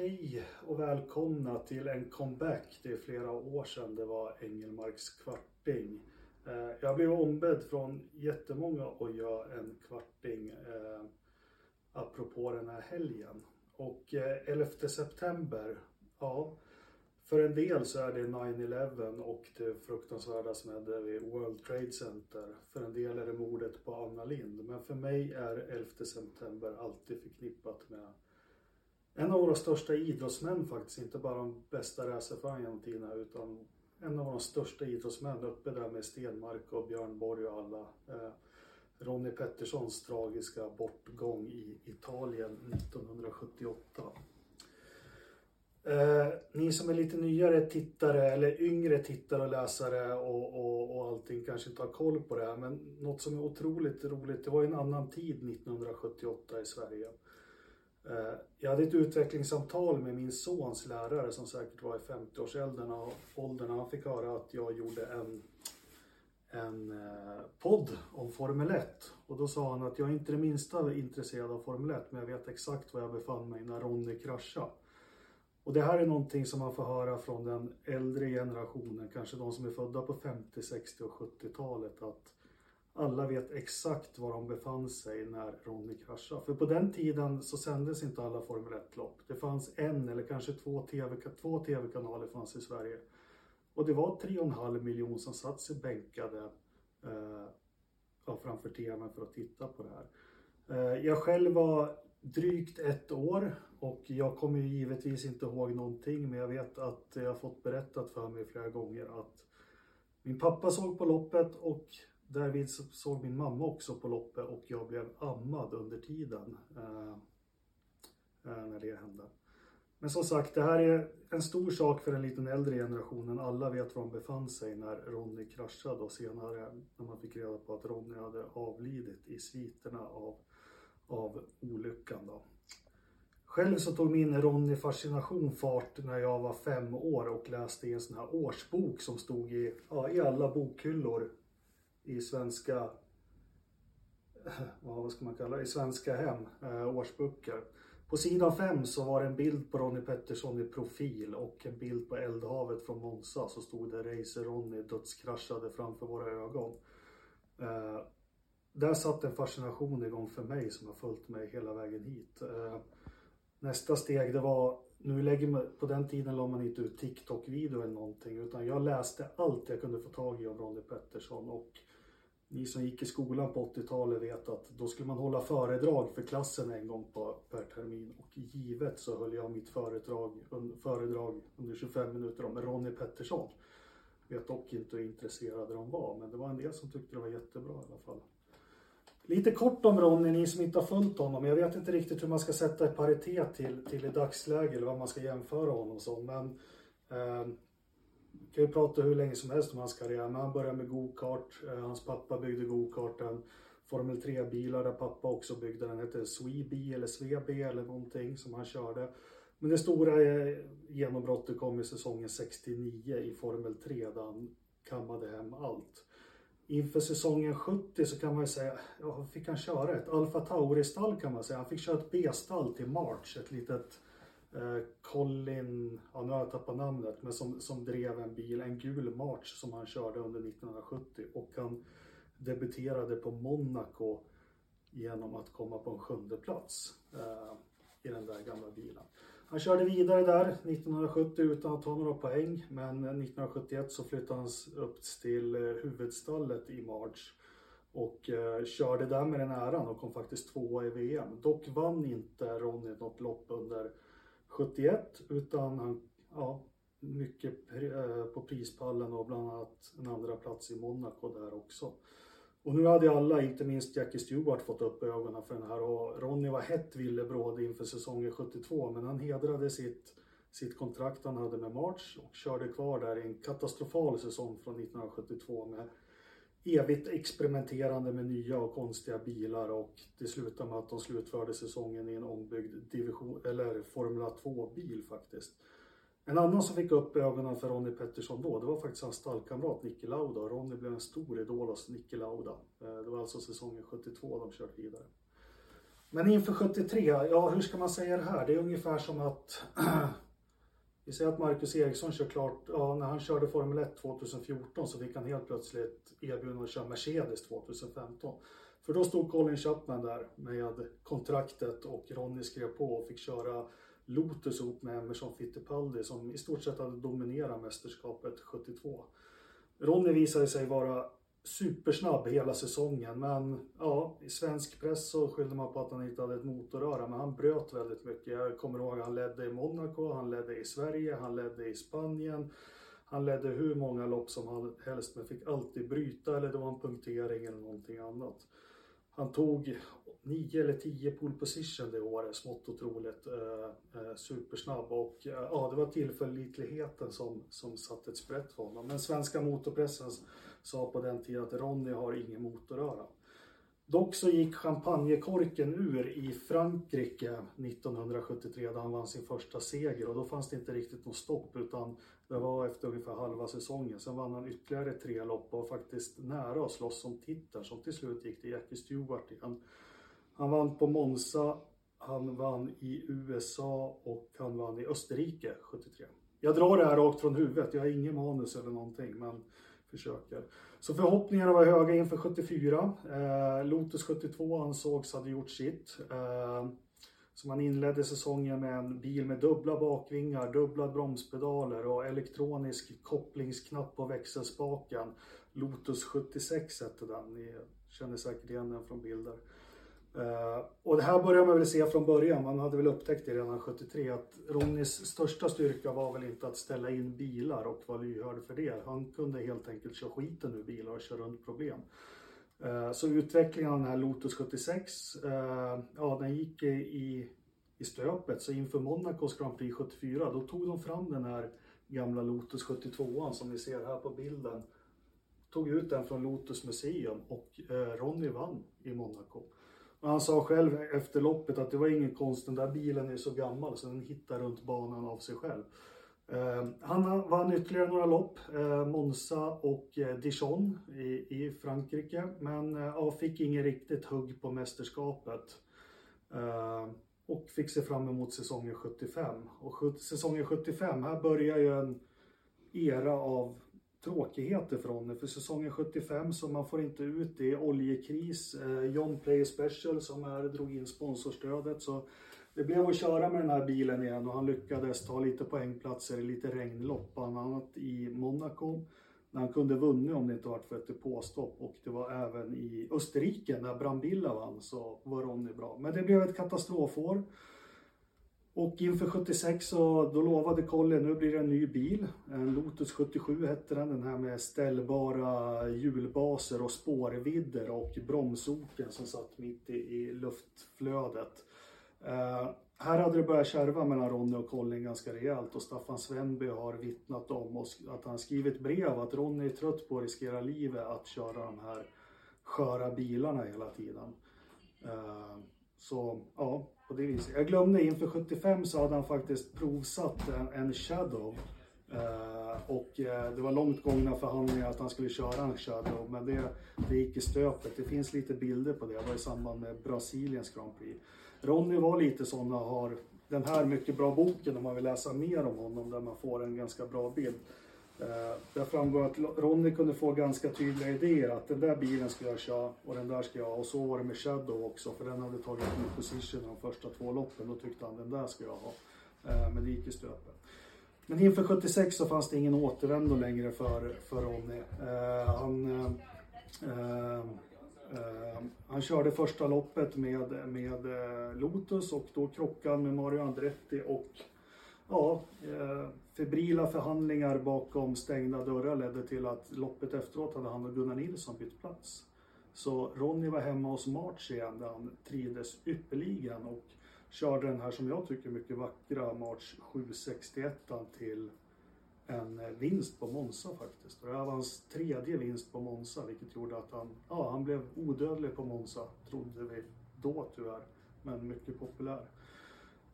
Hej och välkomna till en comeback. Det är flera år sedan det var Engelmarks kvarting. Jag blev ombedd från jättemånga att göra en kvarting apropå den här helgen. Och 11 september, ja, för en del så är det 9/11 och det fruktansvärda som hände vid World Trade Center. För en del är det mordet på Anna Lindh, men för mig är 11 september alltid förknippat med en av våra största idrottsmän faktiskt, inte bara de bästa racerförarna genom tiderna utan en av de största idrottsmän uppe där med Stenmark och Björn Borg och alla. Ronnie Petterssons tragiska bortgång i Italien 1978. Ni som är lite nyare tittare eller yngre tittare och läsare och allting kanske inte har koll på det här, men något som är otroligt roligt, det var en annan tid 1978 i Sverige. Jag hade ett utvecklingssamtal med min sons lärare som säkert var i 50-årsåldern. Han fick höra att jag gjorde en podd om Formel 1. Och då sa han att jag är inte det minsta intresserad av Formel 1, men jag vet exakt var jag befann mig när Ronnie kraschade. Och det här är någonting som man får höra från den äldre generationen, kanske de som är födda på 50-, 60- och 70-talet, att alla vet exakt var de befann sig när Ronnie kraschade. För på den tiden så sändes inte alla Formel 1-lopp. Det fanns en eller kanske två tv-kanaler fanns i Sverige. Och det var 3,5 miljoner som satt sig bänkade framför tvn för att titta på det här. Jag själv var drygt ett år och jag kommer ju givetvis inte ihåg någonting. Men jag vet att jag har fått berättat för mig flera gånger att min pappa såg på loppet och därvid såg min mamma också på loppet och jag blev ammad under tiden när det hände. Men som sagt, det här är en stor sak för den liten äldre generationen. Alla vet var de befann sig när Ronnie kraschade och senare när man fick reda på att Ronnie hade avlidit i sviterna av olyckan. Då. Själv så tog min Ronnie-fascination fart när jag var 5 år och läste i en sån här årsbok som stod i alla bokhyllor. I svenska, vad ska man kalla det? I svenska hem, årsböcker. På sidan 5 så var det en bild på Ronnie Pettersson i profil och en bild på Eldhavet från Monza. Så stod det Racer Ronnie dödskraschade framför våra ögon. Där satt en fascination igång för mig som har följt mig hela vägen hit. Nästa steg det var, på den tiden la man inte ut TikTok-video eller någonting utan jag läste allt jag kunde få tag i om Ronnie Pettersson och ni som gick i skolan på 80-talet vet att då skulle man hålla föredrag för klassen en gång per termin och givet så höll jag mitt föredrag under 25 minuter om Ronnie Pettersson. Jag vet dock inte hur intresserade de var men det var en del som tyckte det var jättebra i alla fall. Lite kort om Ronnie, ni som inte har följt honom. Jag vet inte riktigt hur man ska sätta i paritet till i dagsläge eller vad man ska jämföra honom som. Men kan ju prata hur länge som helst om hans karriär. Men han började med go-kart, hans pappa byggde go-karten. Formel 3-bilar där pappa också byggde, den hette Swebee eller Svebe eller någonting som han körde. Men det stora genombrottet kom i säsongen 69 i Formel 3 där han kammade hem allt. Inför säsongen 70 så kan man ju säga, fick han köra ett Alfa Tauri-stall kan man säga. Han fick köra ett B-stall till March, ett litet Colin, nu har jag tappat namnet, men som drev en bil, en gul March som han körde under 1970. Och han debuterade på Monaco genom att komma på en 7:e plats i den där gamla bilen. Han körde vidare där 1970 utan att ta några poäng, men 1971 så flyttade han upp till huvudstallet i March och körde där med den äran och kom faktiskt 2:a i VM. Dock vann inte Ronnie något lopp under 71 utan han, mycket på prispallen och bland annat en andra plats i Monaco där också. Och nu hade alla, inte minst Jackie Stewart, fått upp ögonen för den här och Ronnie var hett villebråd inför säsongen 72 men han hedrade sitt kontrakt han hade med March och körde kvar där i en katastrofal säsong från 1972 med evigt experimenterande med nya och konstiga bilar och det slutade med att de slutförde säsongen i en ombyggd division, eller Formula 2-bil faktiskt. En annan som fick upp ögonen för Ronnie Pettersson då, det var faktiskt hans stallkamrat Niki Lauda. Ronnie blev en stor idol hos Niki Lauda. Det var alltså säsongen 72 de körde vidare. Men inför 73, ja, hur ska man säga det här? Det är ungefär som att vi säger att Marcus Eriksson kör klart, ja, när han körde Formel 1 2014 så fick han helt plötsligt erbjudande att köra Mercedes 2015. För då stod Colin Chapman där med kontraktet och Ronnie skrev på och fick köra Lotus ihop med Emerson Fittipaldi som i stort sett hade dominerat mästerskapet 72. Ronnie visade sig vara supersnabb hela säsongen, men ja, i svensk press så skyllde man på att han inte hade ett motorröra, men han bröt väldigt mycket. Jag kommer ihåg att han ledde i Monaco, han ledde i Sverige, han ledde i Spanien. Han ledde hur många lopp som han helst, men fick alltid bryta eller det var en punktering eller någonting annat. Han tog 9 eller 10 pole position det året, smått otroligt, supersnabb och ja, det var tillförlitligheten som satte ett sprätt för honom. Men svenska motorpressen sa på den tiden att Ronnie har ingen motorröra. Dock så gick champagnekorken ur i Frankrike 1973 där han vann sin första seger och då fanns det inte riktigt något stopp utan det var efter ungefär halva säsongen. Sen vann han ytterligare 3 lopp och var faktiskt nära att slåss om titeln som till slut gick till Jackie Stewart igen. Han vann på Monza, han vann i USA och han vann i Österrike 73. Jag drar det här rakt från huvudet, jag har ingen manus eller någonting men försöker. Så förhoppningarna var höga inför 74. Lotus 72 ansågs hade gjort sitt. Så man inledde säsongen med en bil med dubbla bakvingar, dubbla bromspedaler och elektronisk kopplingsknapp på växelspaken. Lotus 76 hette den. Ni känner säkert igen den från bilder. Och det här började man väl se från början. Man hade väl upptäckt det redan 73 att Ronnies största styrka var väl inte att ställa in bilar och vara lyhörd för det. Han kunde helt enkelt köra skiten ur bilar och köra runt problem. Så utvecklingen av den här Lotus 76, ja, den gick i stöpet. Så inför Monacos Grand Prix 74 då tog de fram den här gamla Lotus 72an som ni ser här på bilden. Tog ut den från Lotus museum och Ronnie vann i Monaco. Han sa själv efter loppet att det var ingen konst, den där bilen är så gammal så den hittar runt banan av sig själv. Han vann ytterligare några lopp, Monza och Dijon i Frankrike, men fick ingen riktigt hugg på mästerskapet och fick se fram emot säsongen 75. Och säsongen 75, här börjar ju en era av tråkigheter från det för säsongen 75 så man får inte ut det, oljekris, John Player Special som drog in sponsorstödet så det blev att köra med den här bilen igen och han lyckades ta lite poängplatser i lite regnlopp bland annat i Monaco när han kunde vunnit om det inte varit för ett påstopp och det var även i Österrike när Brambilla vann så var Ronnie bra men det blev ett katastrofår. Och inför 76 så då lovade Colin, nu blir det en ny bil. En Lotus 77 hette den här med ställbara hjulbaser och spårvidder och bromsoken som satt mitt i luftflödet. Här hade det börjat kärva mellan Ronnie och Colin ganska rejält och Staffan Svenby har vittnat om och att han skrivit brev att Ronnie är trött på att riskera livet att köra de här sköra bilarna hela tiden. Så ja, på det viset. Jag glömde inför 75 så hade han faktiskt provsatt en Shadow. Och det var långt gångna förhandlingar att han skulle köra en Shadow. Men det gick i stöpet. Det finns lite bilder på det. Det var i samband med Brasiliens Grand Prix. Ronnie var lite sån och har den här mycket bra boken om man vill läsa mer om honom. Där man får en ganska bra bild. Där framgår att Ronnie kunde få ganska tydliga idéer att den där bilen ska jag köra och den där ska jag och så var det med Shadow också för den hade tagit en position de första 2 loppen och tyckte han den där ska jag ha men det gick i stöpen. Men inför 76 så fanns det ingen återvändo längre för Ronnie. Han körde första loppet med Lotus och då krockade med Mario Andretti och ja, febrila förhandlingar bakom stängda dörrar ledde till att loppet efteråt hade han och Gunnar Nilsson bytt plats. Så Ronnie var hemma hos March igen där han trivdes ypperligen och körde den här som jag tycker mycket vackra March 761 till en vinst på Monza faktiskt. Och det här var hans 3:e vinst på Monza vilket gjorde att han blev odödlig på Monza trodde vi då tyvärr, men mycket populär.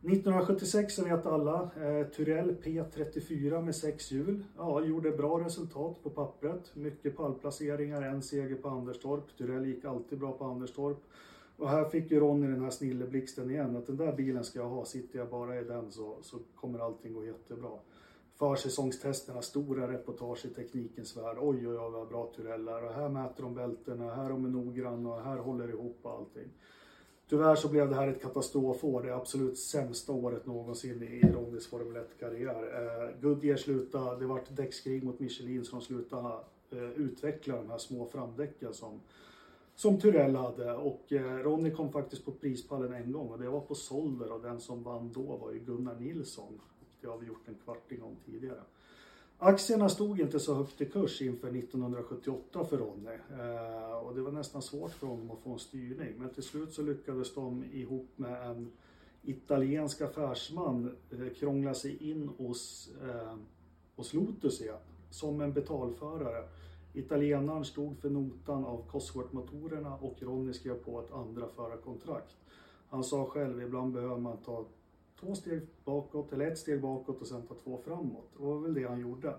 1976 så vet alla, Tyrrell P34 med 6 hjul, ja, gjorde bra resultat på pappret, mycket pallplaceringar, en seger på Anderstorp, Tyrrell gick alltid bra på Anderstorp, Och här fick ju Ronny den här snilleblixten igen, att den där bilen ska jag ha, sitter jag bara i den så kommer allting gå jättebra. Försäsongstesterna, stora reportage i teknikens värld, oj vad bra Turell är, och här mäter de bälterna, här de är noggranna och här håller ihop allting. Tyvärr så blev det här ett katastrofår, det absolut sämsta året någonsin i Ronnys Formel 1-karriär. Goodyear slutade, det var ett däckskrig mot Michelin som slutade utveckla de här små framdäcken som Turell hade, och Ronny kom faktiskt på prispallen en gång och det var på Solder, och den som vann då var ju Gunnar Nilsson. Det har vi gjort en kvarting tidigare. Aktierna stod inte så högt i kurs inför 1978 för Ronny, och det var nästan svårt för honom att få en styrning. Men till slut så lyckades de ihop med en italiensk affärsman krångla sig in hos Lotus igen, som en betalförare. Italienaren stod för notan av Cosworth-motorerna och Ronny skrev på ett andra förarkontrakt. Han sa själv, ibland behöver man ta 1 steg bakåt och sen ta 2 framåt. Det var väl det han gjorde.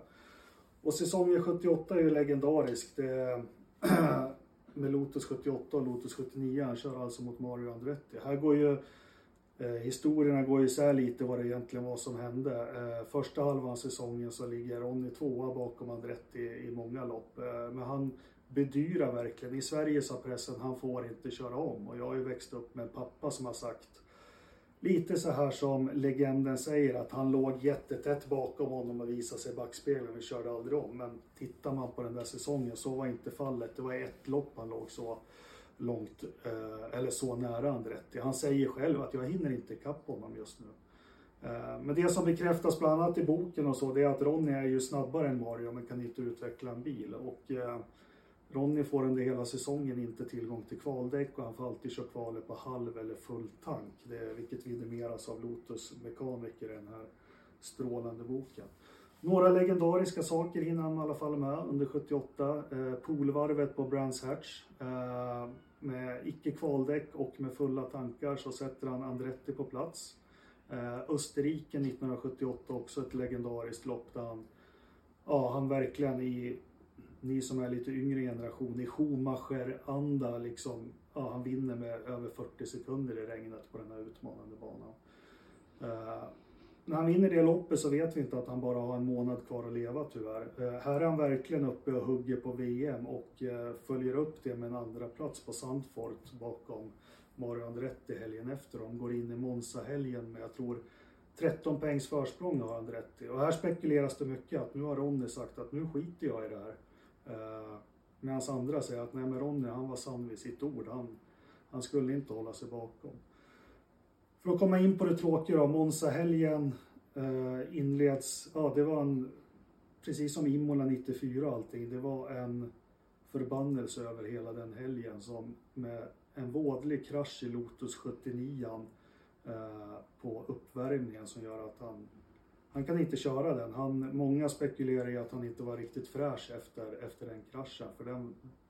Och säsongen 78 är ju legendarisk. Det med Lotus 78 och Lotus 79. Han kör alltså mot Mario Andretti. Här går ju historierna går isär lite vad det egentligen var som hände. Första halvan säsongen så ligger Ronny 2:a bakom Andretti i många lopp. Men han bedyrar verkligen. I Sverige sa pressen, han får inte köra om. Och jag har ju växt upp med en pappa som har sagt lite så här som legenden säger, att han låg jättetätt bakom honom och visade sig i backspegeln och körde aldrig om. Men tittar man på den där säsongen så var inte fallet. Det var ett lopp han låg så långt eller så nära Andretti. Han säger själv att jag hinner inte kapp honom just nu. Men det som bekräftas bland annat i boken och så, det är att Ronny är ju snabbare än Mario men kan inte utveckla en bil. Och Ronny får under hela säsongen inte tillgång till kvaldäck och han får alltid köra kvalet på halv eller full tank. Vilket vidimeras av Lotus mekaniker i den här strålande boken. Några legendariska saker hinner han i alla fall med under 78. Polvarvet på Brands Hatch. Med icke kvaldäck och med fulla tankar så sätter han Andretti på plats. Österrike 1978, också ett legendariskt lopp där han verkligen i... Ni som är lite yngre generation, i Schumacher-anda liksom, ja, han vinner med över 40 sekunder i regnet på den här utmanande banan. När han vinner det loppet så vet vi inte att han bara har en månad kvar att leva tyvärr. Här är han verkligen uppe och hugger på VM och följer upp det med en andra plats på Zandvoort bakom Mario Andretti helgen efter. De går in i Monza-helgen med, jag tror, 13 poängs försprång har Andretti. Och här spekuleras det mycket att nu har Ronny sagt att nu skiter jag i det här. Medan andra säger att nej, men Ronny han var sann vid sitt ord, han skulle inte hålla sig bakom. För att komma in på det tråkiga då, Monza-helgen inleds, ja det var en, precis som Imola 94 allting, det var en förbannelse över hela den helgen som med en vådlig krasch i Lotus 79 på uppvärmningen som gör att han kan inte köra den. Många spekulerar i att han inte var riktigt fräsch efter den kraschen. För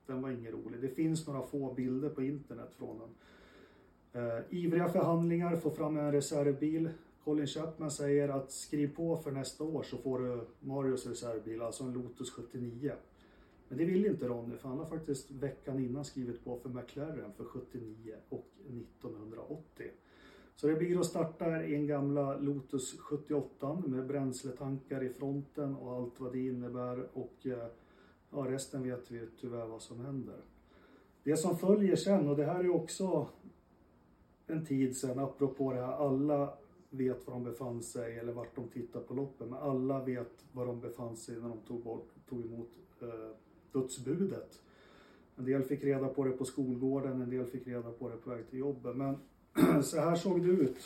den var ingen rolig. Det finns några få bilder på internet från den. Ivriga förhandlingar får fram en reservbil. Colin Chapman säger att skriv på för nästa år så får du Marios reservbil. Alltså en Lotus 79. Men det vill inte Ronny. För han har faktiskt veckan innan skrivit på för McLaren för 79 och 1980. Så det blir att starta i en gamla Lotus 78 med bränsletankar i fronten och allt vad det innebär, och ja, resten vet vi tyvärr vad som händer. Det som följer sen, och det här är också en tid sen apropå det här, alla vet var de befann sig eller vart de tittar på loppen, men alla vet var de befann sig när de tog emot dödsbudet. En del fick reda på det på skolgården, en del fick reda på det på väg till jobbet, men så här såg det ut.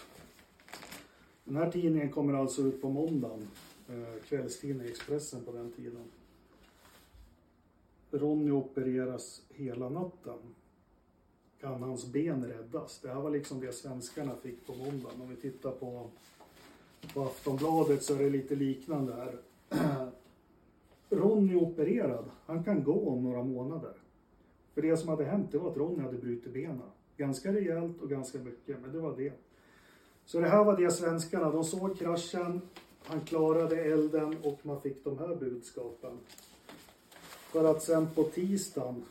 Den här tidningen kommer alltså ut på måndagen. Kvällstidningen Expressen på den tiden. Ronny opereras hela natten. Kan hans ben räddas? Det här var liksom det svenskarna fick på måndagen. Om vi tittar på Aftonbladet så är det lite liknande här. Ronny opererad. Han kan gå om några månader. För det som hade hänt, det var att Ronny hade brutit benen. Ganska rejält och ganska mycket, men det var det. Så det här var det svenskarna, de såg kraschen, han klarade elden och man fick de här budskapen. För att sen på tisdagen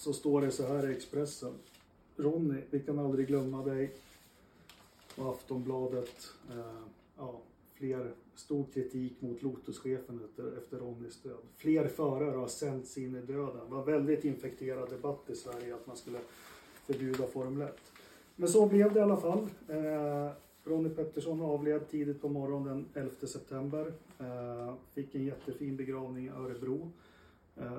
så står det så här i Expressen: Ronny, vi kan aldrig glömma dig. Och Aftonbladet, fler stor kritik mot Lotuschefen efter Ronnys död. Fler förare har sänts in i döden. Det var väldigt infekterad debatt i Sverige att man skulle förbjuda Formel 1. Men så blev det i alla fall. Ronny Pettersson avled tidigt på morgonen den 11 september. Fick en jättefin begravning i Örebro.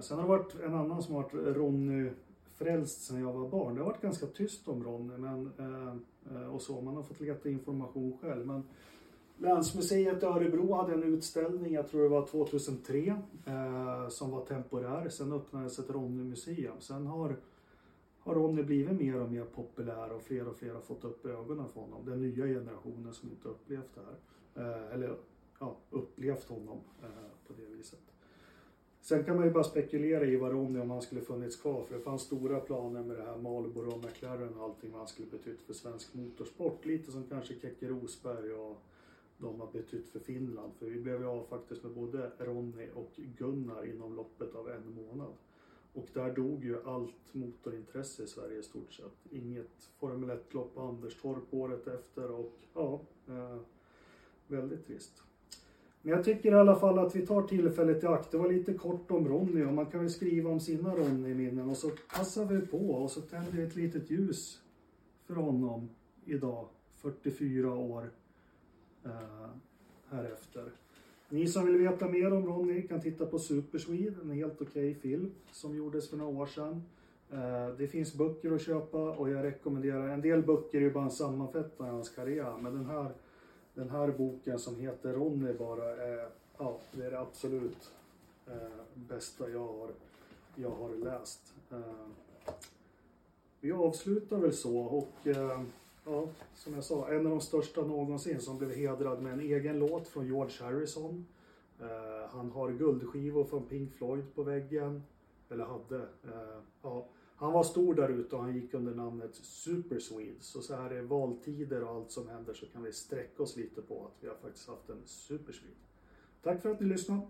Sen har det varit en annan som har varit Ronny-frälst sedan jag var barn. Det har varit ganska tyst om Ronny, man har fått leta information själv. Men Länsmuseet i Örebro hade en utställning, jag tror det var 2003, som var temporär. Sen öppnades ett Ronny-museum. Sen har Ronny blivit mer och mer populär och fler har fått upp ögonen för honom. Den nya generationen som inte upplevt det här. Upplevt honom på det viset. Sen kan man ju bara spekulera i vad Ronny, om han skulle funnits kvar, för det fanns stora planer med det här Marlboro och McLaren och allting vad han skulle betytt för svensk motorsport. Lite som kanske Keke Rosberg och de har betytt för Finland, för vi blev ju av faktiskt med både Ronny och Gunnar inom loppet av en månad. Och där dog ju allt motorintresse i Sverige i stort sett. Inget Formel 1-lopp på Anderstorp året efter och väldigt trist. Men jag tycker i alla fall att vi tar tillfället i akt. Det var lite kort om Ronny och man kan väl skriva om sina Ronny-minnen. Och så passar vi på och så tänder vi ett litet ljus för honom idag, 44 år härefter. Ni som vill veta mer om Ronny kan titta på Superswede, en helt okej film som gjordes för några år sedan. Det finns böcker att köpa och jag rekommenderar, en del böcker är bara en sammanfattning av hans karriär, men den här boken som heter Ronny bara det är det absolut bästa jag har läst. Vi avslutar väl så och som jag sa, en av de största någonsin som blev hedrad med en egen låt från George Harrison. Han har guldskivor från Pink Floyd på väggen, eller hade. Han var stor där ute och han gick under namnet Superswede. Så här är valtider och allt som händer så kan vi sträcka oss lite på att vi har faktiskt haft en Superswede. Tack för att ni lyssnade.